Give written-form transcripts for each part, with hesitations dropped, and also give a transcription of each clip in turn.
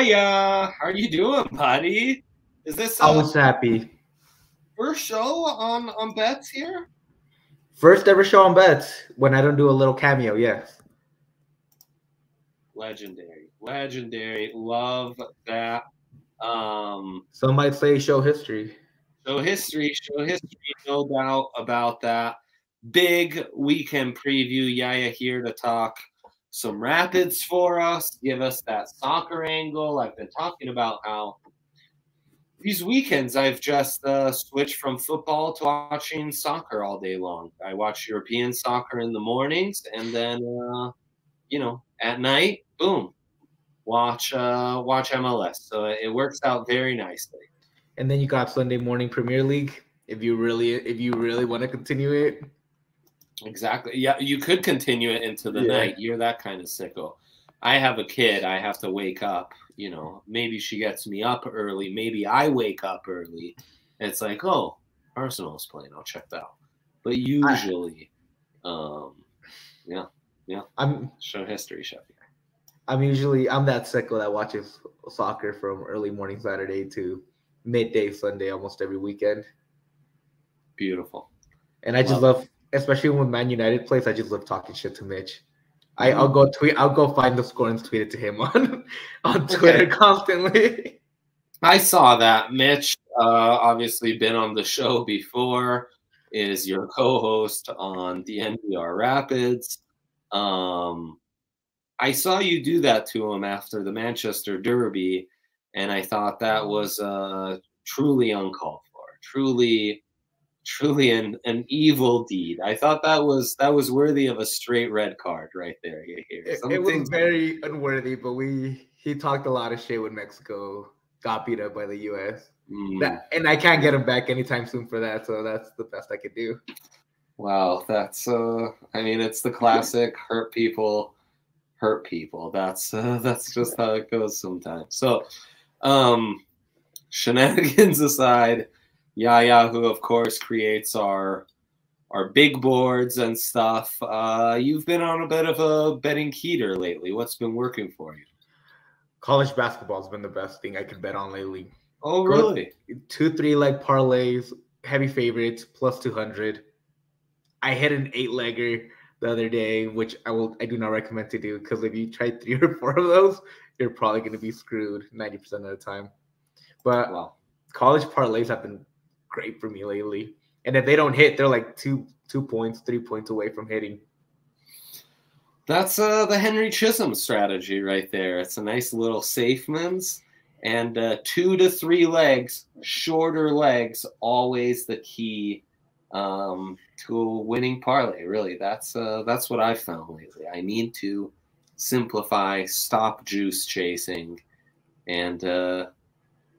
Yaya, how are you doing, buddy? Is this I was happy. First show on Bets here? First ever show on Bets when I don't do a little cameo, yes. Legendary. Love that. Some might say show history, no doubt about that. Big weekend preview. Yaya here to talk some Rapids for us, give us that soccer angle. I've been talking about how these weekends I've just switched from football to watching soccer all day long. I watch European soccer in the mornings, and then, at night, boom, watch MLS. So it works out very nicely. And then you got Sunday morning Premier League. If you really want to continue it. Exactly. Yeah, you could continue it into the night. You're that kind of sicko. I have a kid. I have to wake up. Maybe she gets me up early. Maybe I wake up early. And it's like, oh, Arsenal's playing. I'll check that out. But usually, I'm show history, Chef. I'm that sicko that watches soccer from early morning Saturday to midday Sunday almost every weekend. Beautiful. And I just love, especially when Man United plays, I just love talking shit to Mitch. I'll go tweet. I'll go find the score and tweet it to him on Twitter constantly. I saw that. Mitch, obviously been on the show before, is your co-host on DNVR Rapids. I saw you do that to him after the Manchester Derby, and I thought that was truly uncalled for. Truly an evil deed. I thought that was worthy of a straight red card right there. It was very unworthy, but he talked a lot of shit when Mexico got beat up by the U.S. And I can't get him back anytime soon for that, so that's the best I could do. Wow, that's it's the classic hurt people. That's just how it goes sometimes. So, shenanigans aside. Yaya, who of course creates our big boards and stuff. You've been on a bit of a betting heater lately. What's been working for you? College basketball's been the best thing I could bet on lately. Oh, really? 2-3 leg parlays, heavy favorites, plus 200. I hit an 8-legger the other day, which I do not recommend to do, because if you try 3 or 4 of those, you're probably going to be screwed 90% of the time. But wow. College parlays have been great for me lately, and if they don't hit, they're like two points, 3 points away from hitting. That's the Henry Chisholm strategy right there. It's a nice little Safeman's, and 2 to 3 legs, shorter legs, always the key to a winning parlay. Really, that's what I've found lately. I need to simplify, stop juice chasing, and.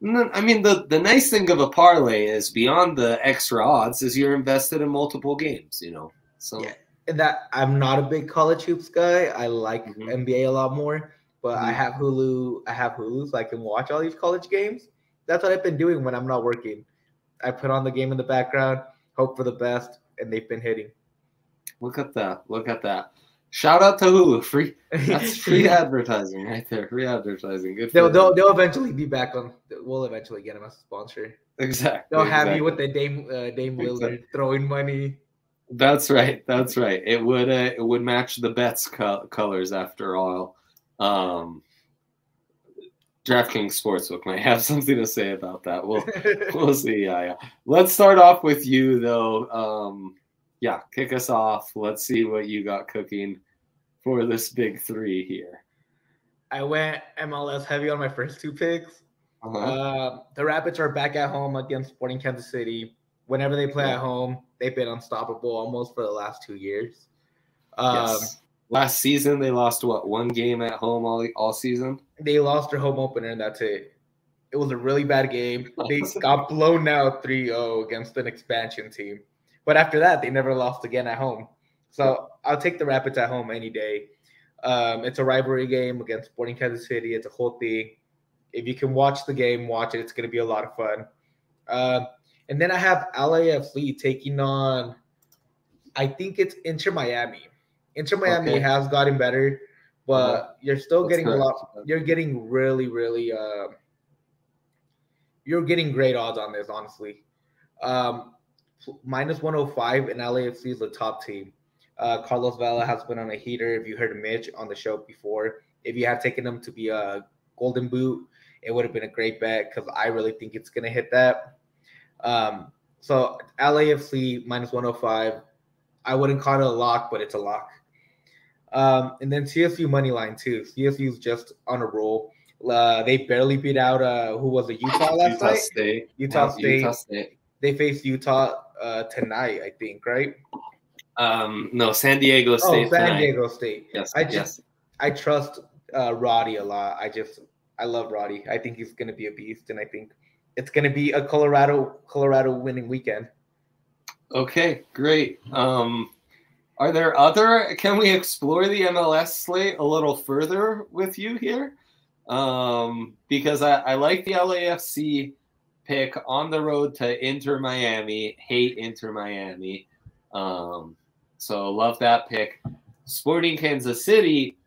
The nice thing of a parlay is beyond the extra odds is you're invested in multiple games, So yeah, that I'm not a big college hoops guy. I like NBA a lot more, but I have Hulu, so I can watch all these college games. That's what I've been doing when I'm not working. I put on the game in the background, hope for the best, and they've been hitting. Look at that. Shout out to Hulu. That's free advertising right there. Free advertising. Good. They'll eventually be back on. We'll eventually get them as a sponsor. Exactly. They'll have you with the Dame Willard throwing money. That's right. It would match the Bet's colors after all. DraftKings Sportsbook might have something to say about that. We'll see. Yeah. Let's start off with you though. Yeah, kick us off. Let's see what you got cooking for this big three here. I went MLS heavy on my first 2 picks. Uh-huh. The Rapids are back at home against Sporting Kansas City. Whenever they play at home, they've been unstoppable almost for the last 2 years. Yes. Last season, they lost, 1 game at home all season? They lost their home opener, and that's it. It was a really bad game. They got blown out 3-0 against an expansion team. But after that, they never lost again at home. So I'll take the Rapids at home any day. It's a rivalry game against Sporting Kansas City. It's a whole thing. If you can watch the game, watch it. It's going to be a lot of fun. And then I have LAFC taking on, I think it's Inter-Miami. Inter-Miami has gotten better. but you're still getting a lot. You're getting really, really. You're getting great odds on this, honestly. Minus 105, and LAFC is the top team. Carlos Vela has been on a heater. If you heard Mitch on the show before, if you had taken him to be a golden boot, it would have been a great bet because I really think it's going to hit that. So LAFC minus 105. I wouldn't call it a lock, but it's a lock. And then CSU money line too. CSU's just on a roll. They barely beat out who was it? Utah last night. Utah State. They faced Utah tonight, I think, right? No, San Diego State. San Diego State tonight. Yes. I trust Roddy a lot. I love Roddy. I think he's gonna be a beast, and I think it's gonna be a Colorado winning weekend. Okay, great. Are there other? Can we explore the MLS slate a little further with you here? Because I like the LAFC pick on the road to Inter-Miami. Hate Inter-Miami. So love that pick. Sporting Kansas City,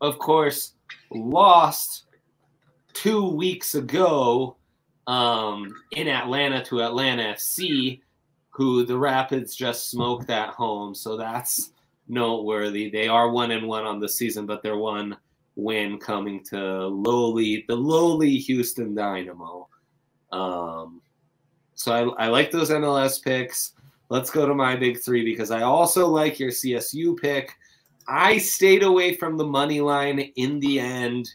of course, lost 2 weeks ago in Atlanta to Atlanta FC, who the Rapids just smoked at home. So that's noteworthy. They are 1-1 on the season, but their one win coming to the lowly Houston Dynamo. So I like those MLS picks. Let's go to my big three because I also like your CSU pick. I stayed away from the money line in the end.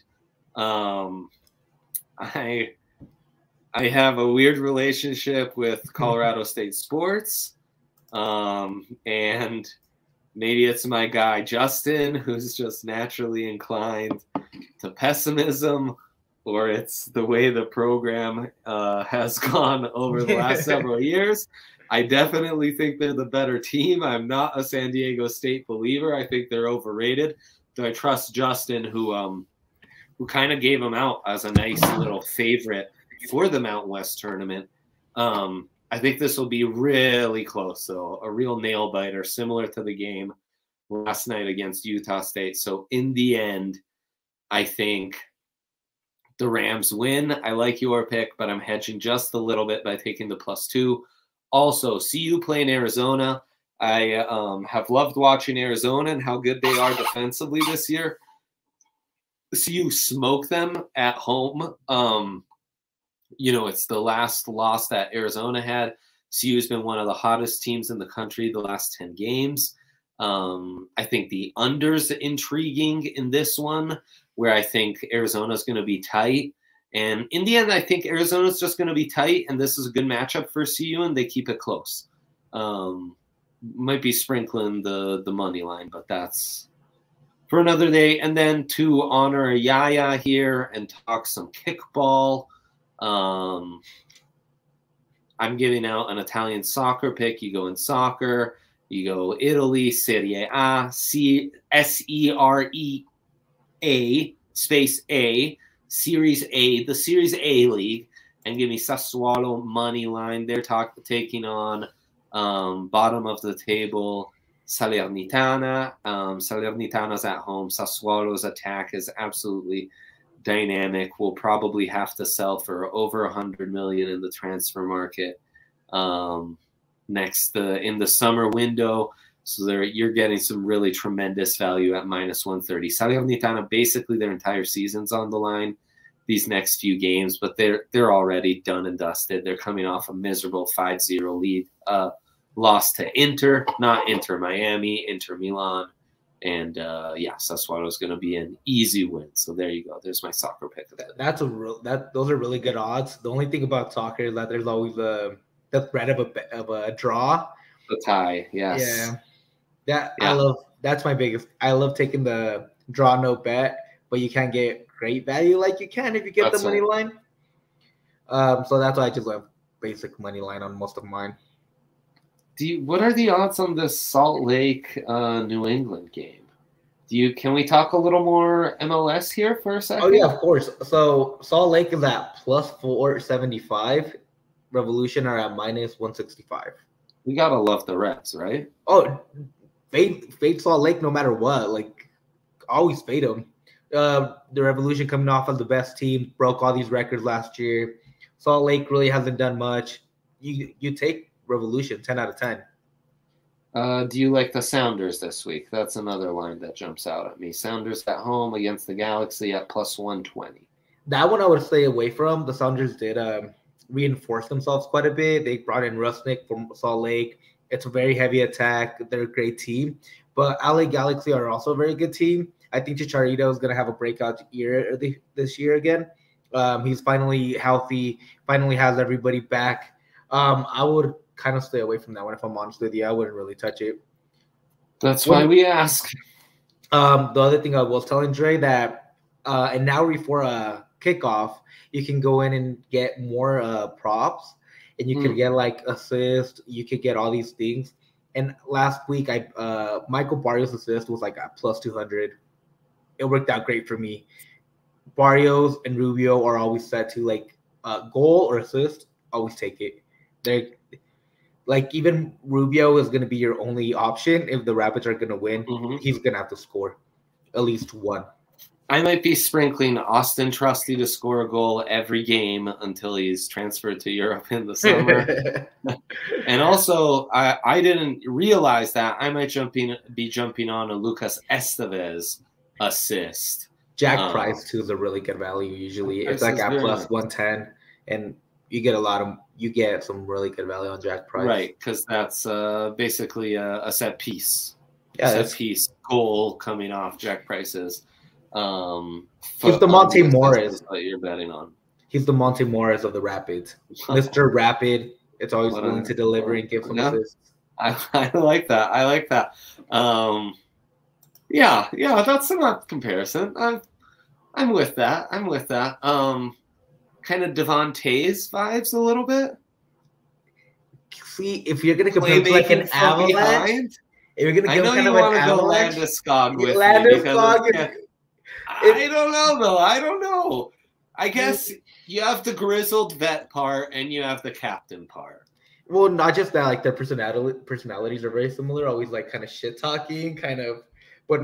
I have a weird relationship with Colorado State sports, and maybe it's my guy Justin who's just naturally inclined to pessimism, or it's the way the program has gone over the last several years. I definitely think they're the better team. I'm not a San Diego State believer. I think they're overrated. Do I trust Justin, who kind of gave them out as a nice little favorite for the Mountain West tournament? I think this will be really close, though. A real nail-biter, similar to the game last night against Utah State. So in the end, I think the Rams win. I like your pick, but I'm hedging just a little bit by taking the +2. Also, CU playing Arizona. I have loved watching Arizona and how good they are defensively this year. CU smoked them at home. It's the last loss that Arizona had. CU has been one of the hottest teams in the country the last 10 games. I think the under's intriguing in this one, where I think Arizona's going to be tight. And in the end, I think Arizona's just going to be tight, and this is a good matchup for CU, and they keep it close. Might be sprinkling the money line, but that's for another day. And then to honor Yaya here and talk some kickball, I'm giving out an Italian soccer pick. You go in soccer, you go Italy, Serie A, Serie A, space A, Series A, the Series A league, and give me Sassuolo money line. They're taking on bottom of the table Salernitana. Salernitana's at home. Sassuolo's attack is absolutely dynamic. Will probably have to sell for over $100 million in the transfer market in the summer window. So you're getting some really tremendous value at minus 130. Salernitana, basically their entire season's on the line these next few games, but they're already done and dusted. They're coming off a miserable 5-0 lead loss to Inter, not Inter Miami, Inter Milan. And Sassuolo's going to be an easy win. So there you go. There's my soccer pick. Those are really good odds. The only thing about soccer is that there's always the threat of a draw, a tie. Yes. Yeah. That's my biggest. I love taking the draw no bet, but you can't get great value like you can if you get the money line. So that's why I just love basic money line on most of mine. What are the odds on this Salt Lake New England game? Can we talk a little more MLS here for a second? Oh yeah, of course. So Salt Lake is at plus 475. Revolution are at minus 165. We gotta love the refs, right? Oh, fade Salt Lake no matter what. Like always fade them. The Revolution coming off of the best team, broke all these records last year. Salt Lake really hasn't done much. You take Revolution 10 out of 10. Do you like the Sounders this week? That's another line that jumps out at me. Sounders at home against the Galaxy at plus 120. That one I would stay away from. The Sounders did reinforce themselves quite a bit. They brought in Rusnik from Salt Lake. It's a very heavy attack. They're a great team. But LA Galaxy are also a very good team. I think Chicharito is going to have a breakout year this year again. He's finally healthy, finally has everybody back. I would kind of stay away from that one if I'm honest with you. I wouldn't really touch it. That's why we ask. The other thing I was telling Dre that an hour before a kickoff, you can go in and get more props, and you can get like assist. You could get all these things. And last week, I Michael Barrios' assist was like a plus 200. It worked out great for me. Barrios and Rubio are always set to like goal or assist. Always take it. They're like, even Rubio is going to be your only option. If the Rapids are going to win, he's going to have to score at least one. I might be sprinkling Austin Trusty to score a goal every game until he's transferred to Europe in the summer. And also, I didn't realize that I might be jumping on a Lucas Estevez assist. Jack Price, too, is a really good value usually. It's like at plus 110, and you get some really good value on Jack Price. Right, because that's basically a set piece. Yeah, set piece goal coming off Jack Price's. He's the Monte Morris that you're betting on. He's the Monte Morris of the Rapids, Mr. Rapid. It's always willing to deliver and give some assists. I like that. Yeah, that's a comparison. I'm with that. Kind of Devontae's vibes a little bit. See, if you're gonna compare to like an Avalanche, I know you want to go Landeskog with Landeskog. I don't know. I guess you have the grizzled vet part and you have the captain part. Well, not just that. Like, their personalities are very similar. Always like kind of shit talking, kind of, but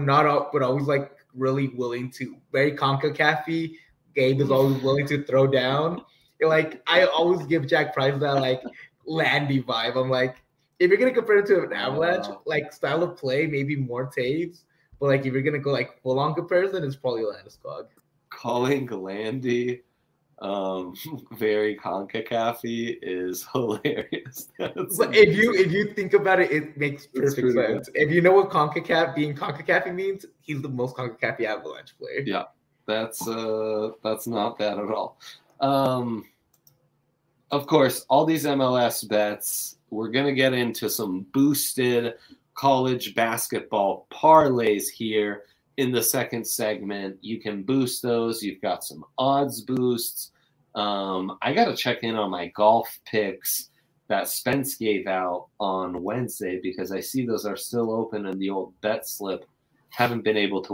always like really willing to. Very Concacaf-y. Gabe is always willing to throw down. Like, I always give Jack Price that like Landy vibe. I'm like, if you're gonna compare it to an Avalanche, like style of play, maybe more Taves. But, like, if you're going to go, like, full-on comparison, it's probably Landeskog. Calling Landy very Concacaf-y is hilarious. But if you think about it, it makes perfect sense. If you know what being Concacaf-y means, he's the most Concacaf-y Avalanche player. Yeah, that's not bad at all. Of course, all these MLS bets, we're going to get into some boosted college basketball parlays here in the second segment. You can boost those. You've got some odds boosts. I got to check in on my golf picks that Spence gave out on Wednesday because I see those are still open in the old bet slip. Haven't been able to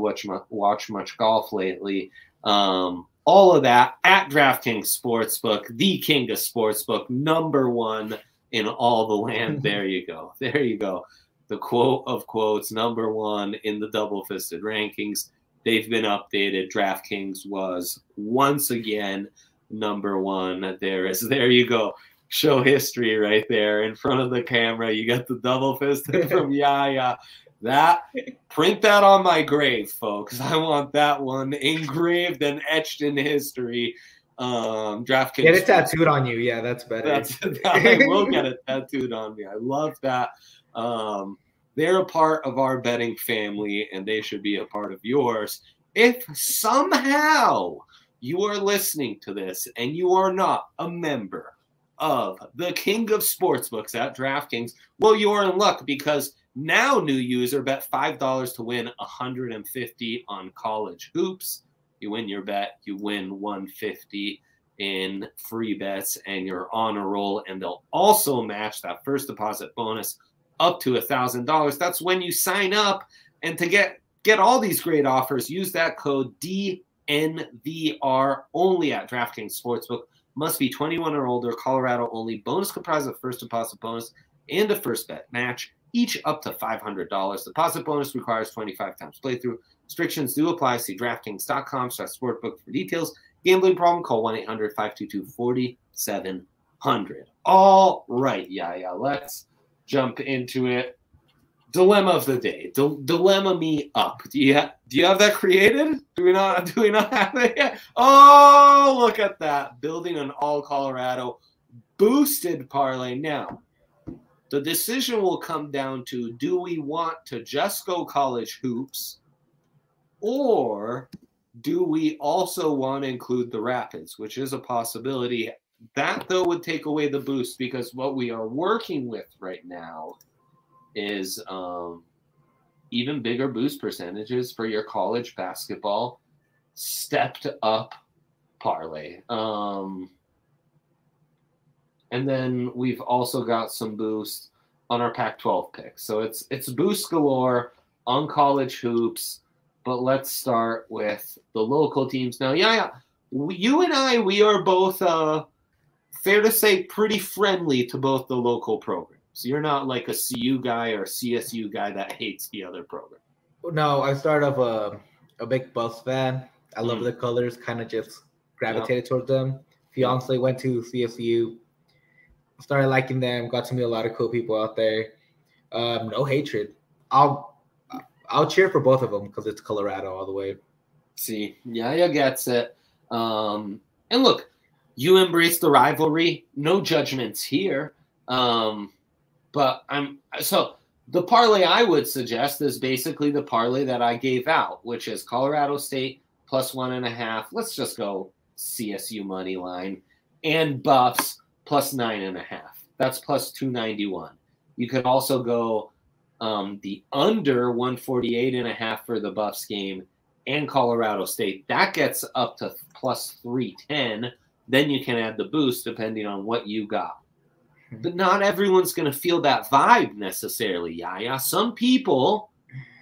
watch much golf lately. All of that at DraftKings Sportsbook, the king of sportsbook, number one in all the land. There you go. The quote of quotes, number one in the double-fisted rankings. They've been updated. DraftKings was once again number one. There you go. Show history right there in front of the camera. You got the double-fisted from Yaya. Print that on my grave, folks. I want that one engraved and etched in history. DraftKings. Get it tattooed on you. Yeah, that's better. I will get it tattooed on me. I love that. They're a part of our betting family, and they should be a part of yours. If somehow you are listening to this and you are not a member of the King of Sportsbooks at DraftKings, well, you are in luck because now new user bet $5 to win $150 on college hoops. You win your bet, you win $150 in free bets, and you're on a roll. And they'll also match that first deposit bonus up to $1,000. That's when you sign up. And to get all these great offers, use that code DNVR only at DraftKings Sportsbook. Must be 21 or older, Colorado only. Bonus comprised of first deposit bonus and a first bet match, each up to $500. Deposit bonus requires 25 times playthrough. Restrictions do apply. See DraftKings.com/sportbook for details. Gambling problem? Call 1-800-522-4700. All right, Yaya, let's jump into it. Dilemma of the day. Dilemma me up. Do you have that created? Do we not have it yet? Oh, look at that. Building an all-Colorado boosted parlay. Now, the decision will come down to, do we want to just go college hoops, or do we also want to include the Rapids, which is a possibility. That, though, would take away the boost, because what we are working with right now is even bigger boost percentages for your college basketball stepped up parlay. And then we've also got some boost on our Pac-12 picks. So it's boost galore on college hoops, but let's start with the local teams. Now, yeah, you and I, we are both, fair to say, pretty friendly to both the local programs. So you're not like a CU guy or a CSU guy that hates the other program. No, I started off a big Buffs fan. I love the colors, kind of just gravitated towards them. Fiancé went to CSU, started liking them, got to meet a lot of cool people out there. No hatred. I'll cheer for both of them because it's Colorado all the way. See, Yaya gets it. And look, you embrace the rivalry. No judgments here. So the parlay I would suggest is basically the parlay that I gave out, which is Colorado State +1.5. Let's just go CSU money line and Buffs +9.5. That's +291. You could also go the under 148.5 for the Buffs game and Colorado State. That gets up to +310. Then you can add the boost depending on what you got. But not everyone's going to feel that vibe necessarily, Yaya. Some people,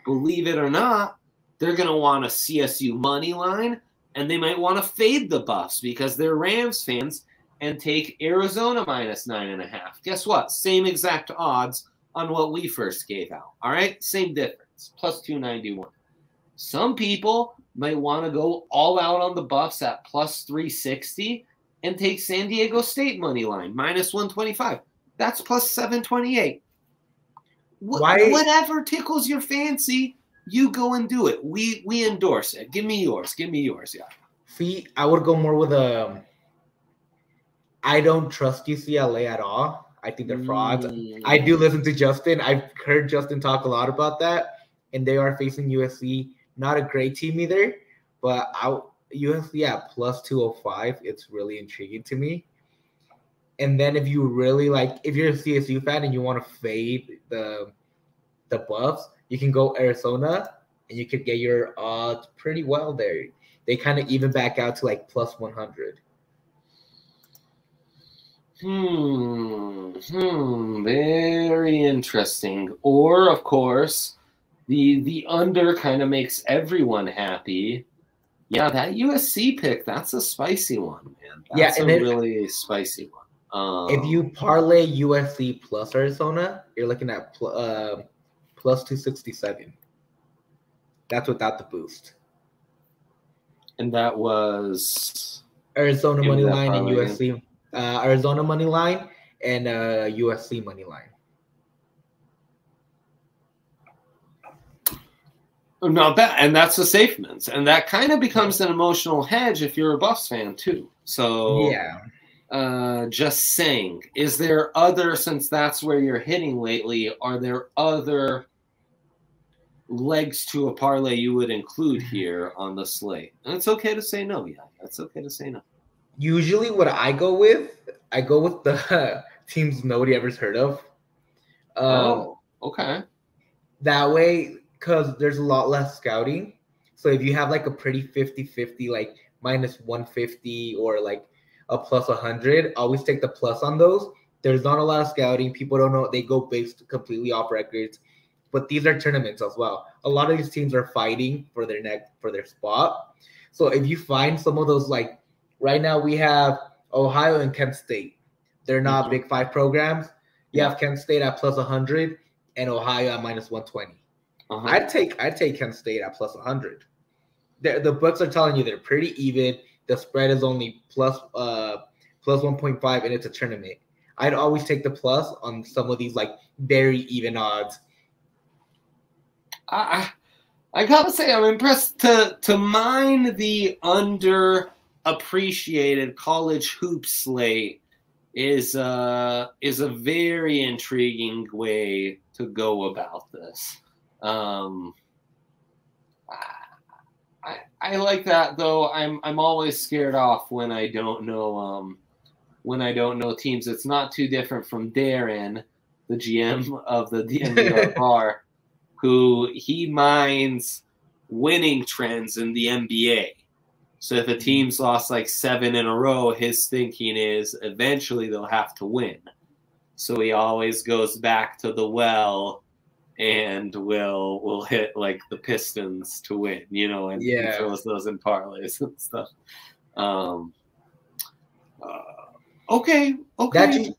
believe it or not, they're going to want a CSU money line, and they might want to fade the Buffs because they're Rams fans and take Arizona -9.5. Guess what? Same exact odds on what we first gave out. All right? Same difference, +291. Some people might want to go all out on the Buffs at +360. And take San Diego State money line, -125. That's +728. Whatever tickles your fancy, you go and do it. We endorse it. Give me yours. Give me yours. Yeah. See, I would go more with a. I don't trust UCLA at all. I think they're frauds. I do listen to Justin. I've heard Justin talk a lot about that, and they are facing USC. Not a great team either, but USC at +205, it's really intriguing to me. And then if you really like, if you're a CSU fan and you want to fade the Buffs, you can go Arizona and you could get your odds pretty well there. They kind of even back out to like +100. Very interesting. Or of course, the under kind of makes everyone happy. Yeah, that USC pick, that's a spicy one, man. That's really spicy one. If you parlay USC plus Arizona, you're looking at +267. That's without the boost. And that was Arizona money line and USC. Arizona money line and USC money line. No, that's the Safemans, and that kind of becomes an emotional hedge if you're a Buffs fan too. So yeah, just saying. Is there other, since that's where you're hitting lately? Are there other legs to a parlay you would include here on the slate? And it's okay to say no. Yeah, it's okay to say no. Usually, what I go with the teams nobody ever's heard of. Okay. That way. Because there's a lot less scouting. So if you have like a pretty 50-50, like -150 or like a +100, always take the plus on those. There's not a lot of scouting. People don't know. They go based completely off records. But these are tournaments as well. A lot of these teams are fighting for their spot. So if you find some of those, like right now we have Ohio and Kent State. They're not Big Five programs. You have Kent State at +100 and Ohio at -120. Uh-huh. I'd take Kent State at plus 100. The books are telling you they're pretty even. The spread is only plus 1.5, and it's a tournament. I'd always take the plus on some of these like very even odds. I gotta say, I'm impressed to mine the underappreciated college hoop slate is a very intriguing way to go about this. I like that though. I'm always scared off when I don't know teams. It's not too different from Darren, the GM of the DNVR bar, who he mines winning trends in the NBA. So if a team's lost like 7 in a row, his thinking is eventually they'll have to win. So he always goes back to the well and will hit like the Pistons to win, you know, and throws those in parlays and stuff. Okay.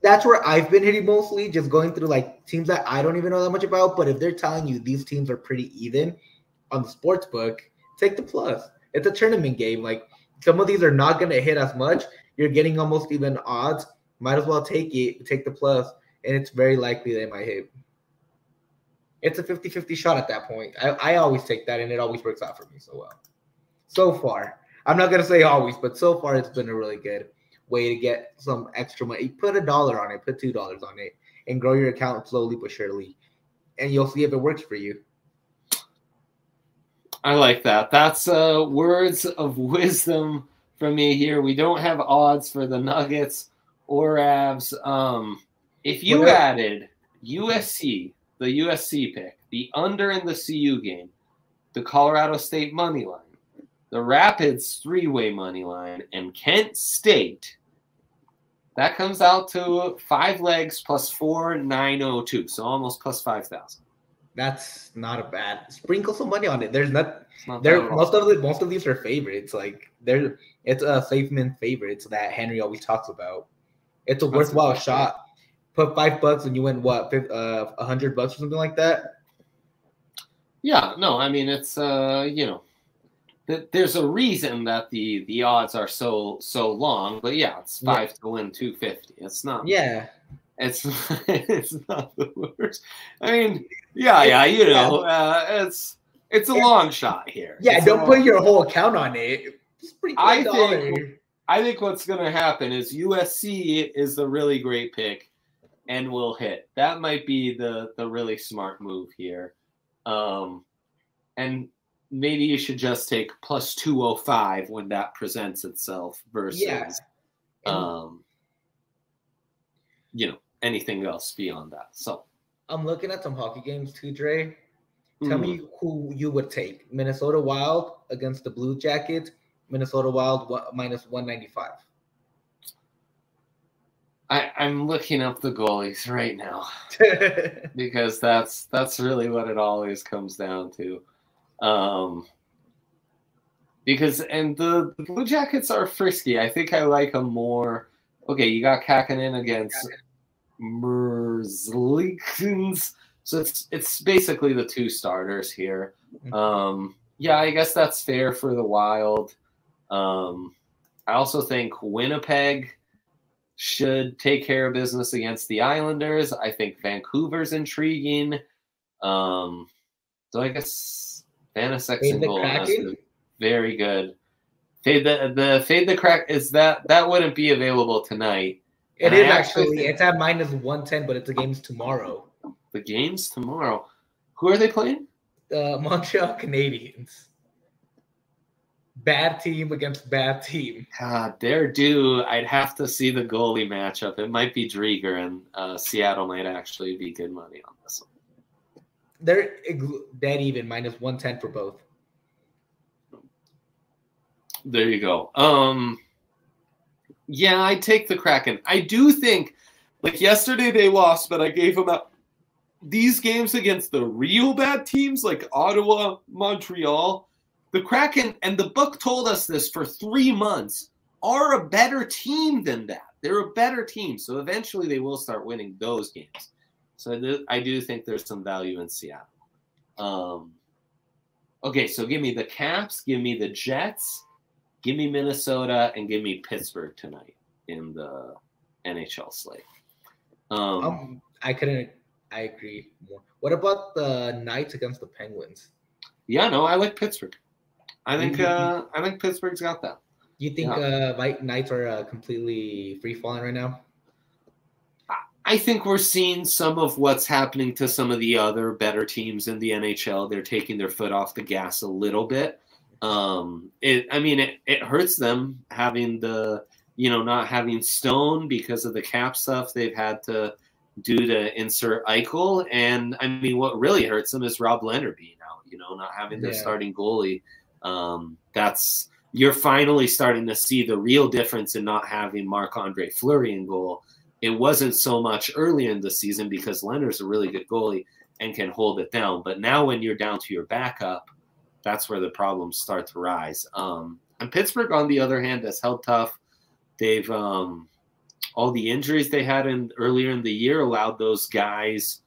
That's where I've been hitting mostly, just going through like teams that I don't even know that much about. But if they're telling you these teams are pretty even on the sports book, take the plus. It's a tournament game. Like some of these are not going to hit as much. You're getting almost even odds. Might as well take it. Take the plus, and it's very likely they might hit. It's a 50-50 shot at that point. I always take that, and it always works out for me so well. So far. I'm not going to say always, but so far it's been a really good way to get some extra money. Put $1 on it. Put $2 on it, and grow your account slowly but surely, and you'll see if it works for you. I like that. That's words of wisdom from me here. We don't have odds for the Nuggets or Avs. If you added USC, the USC pick, the under in the CU game, the Colorado State money line, the Rapids three-way money line, and Kent State, that comes out to 5 legs plus 4,902, so almost plus 5,000. That's not a bad. Sprinkle some money on it. There's not there. Most of these are favorites. Like there, it's a Safeman favorites that Henry always talks about. It's a worthwhile shot. Put $5 and you win what, $100 or something like that. Yeah. No. I mean, it's you know, there's a reason that the odds are so long. But yeah, it's five to win 250. It's not. Yeah. It's not the worst. I mean, you know, it's a long shot here. Yeah, don't put your whole account on it. It's pretty good. I think what's going to happen is USC is the really great pick and will hit. That might be the really smart move here. And maybe you should just take plus 205 when that presents itself versus you know, anything else beyond that. So I'm looking at some hockey games too, Dre. Tell me who you would take. Minnesota Wild against the Blue Jackets. Minnesota Wild minus 195. I'm looking up the goalies right now because that's really what it always comes down to. Because the Blue Jackets are frisky. I think I like them more. Okay, you got Kakinen against Merzlikins. So it's basically the two starters here. I guess that's fair for the Wild. I also think Winnipeg should take care of business against the Islanders. I think Vancouver's intriguing. So I guess Vanasek's in goal is very good. Fade the Crack is that wouldn't be available tonight. It is actually. It's at minus 110, but it's the game's tomorrow. The game's tomorrow. Who are they playing? Montreal Canadiens. Bad team against bad team. God, they're due. I'd have to see the goalie matchup. It might be Drieger, and Seattle might actually be good money on this one. They're dead even, minus 110 for both. There you go. I take the Kraken. I do think, like yesterday they lost, but I gave them up. These games against the real bad teams like Ottawa, Montreal, the Kraken, and the book told us this for 3 months, are a better team than that. They're a better team, so eventually they will start winning those games. So I do think there's some value in Seattle. Okay, so give me the Caps, give me the Jets, give me Minnesota, and give me Pittsburgh tonight in the NHL slate. I agree more. What about the Knights against the Penguins? Yeah, no, I like Pittsburgh. I think Pittsburgh's got that. You think Knights are completely free falling right now? I think we're seeing some of what's happening to some of the other better teams in the NHL. They're taking their foot off the gas a little bit. It hurts them having not having Stone because of the cap stuff they've had to do to insert Eichel. And I mean, what really hurts them is Rob Leonard being out, not having their starting goalie. You're finally starting to see the real difference in not having Marc-Andre Fleury in goal. It wasn't so much early in the season because Leonard's a really good goalie and can hold it down. But now when you're down to your backup, that's where the problems start to rise. And Pittsburgh, on the other hand, has held tough. They've all the injuries they had earlier in the year allowed those guys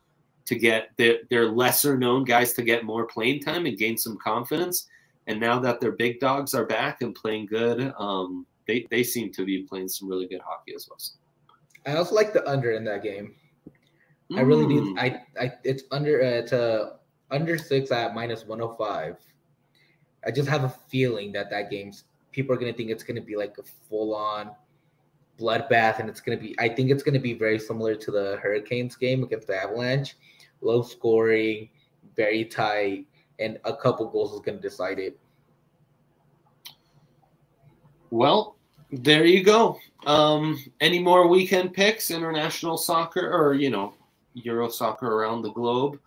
to get their lesser-known guys to get more playing time and gain some confidence. And now that their big dogs are back and playing good, they seem to be playing some really good hockey as well. I also like the under in that game. I really do. It's under 6 at -105. I just have a feeling that game's people are going to think it's going to be like a full-on bloodbath, and I think it's going to be very similar to the Hurricanes game against the Avalanche. Low scoring, very tight, and a couple goals is going to decide it. Well, there you go. Any more weekend picks, international soccer or, Euro soccer around the globe?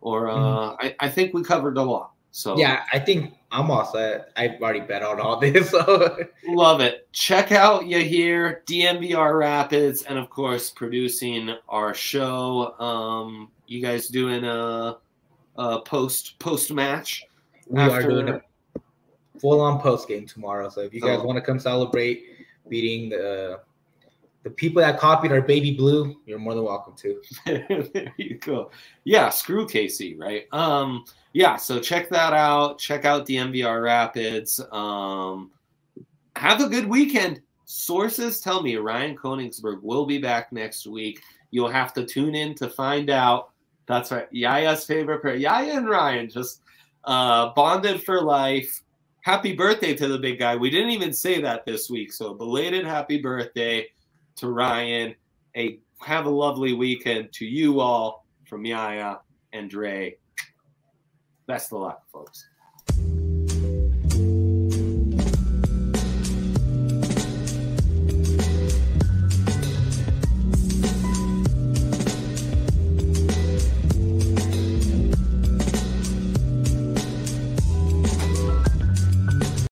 Or I think we covered a lot. So yeah, I think I'm all set. I've already bet on all this. So. Love it. Check out Yahir, DNVR Rapids, and, of course, producing our show. You guys doing a post-match? We are doing a full-on post-game tomorrow. So if you guys want to come celebrate beating the people that copied our baby blue, you're more than welcome to. There you go. Yeah, screw KC, right? So check that out. Check out the DNVR Rapids. Have a good weekend. Sources tell me Ryan Koningsberg will be back next week. You'll have to tune in to find out. That's right. Yaya's favorite pair. Yaya and Ryan just bonded for life. Happy birthday to the big guy. We didn't even say that this week. So belated happy birthday to Ryan. Have a lovely weekend to you all from Yaya and Dre. Best of luck, folks.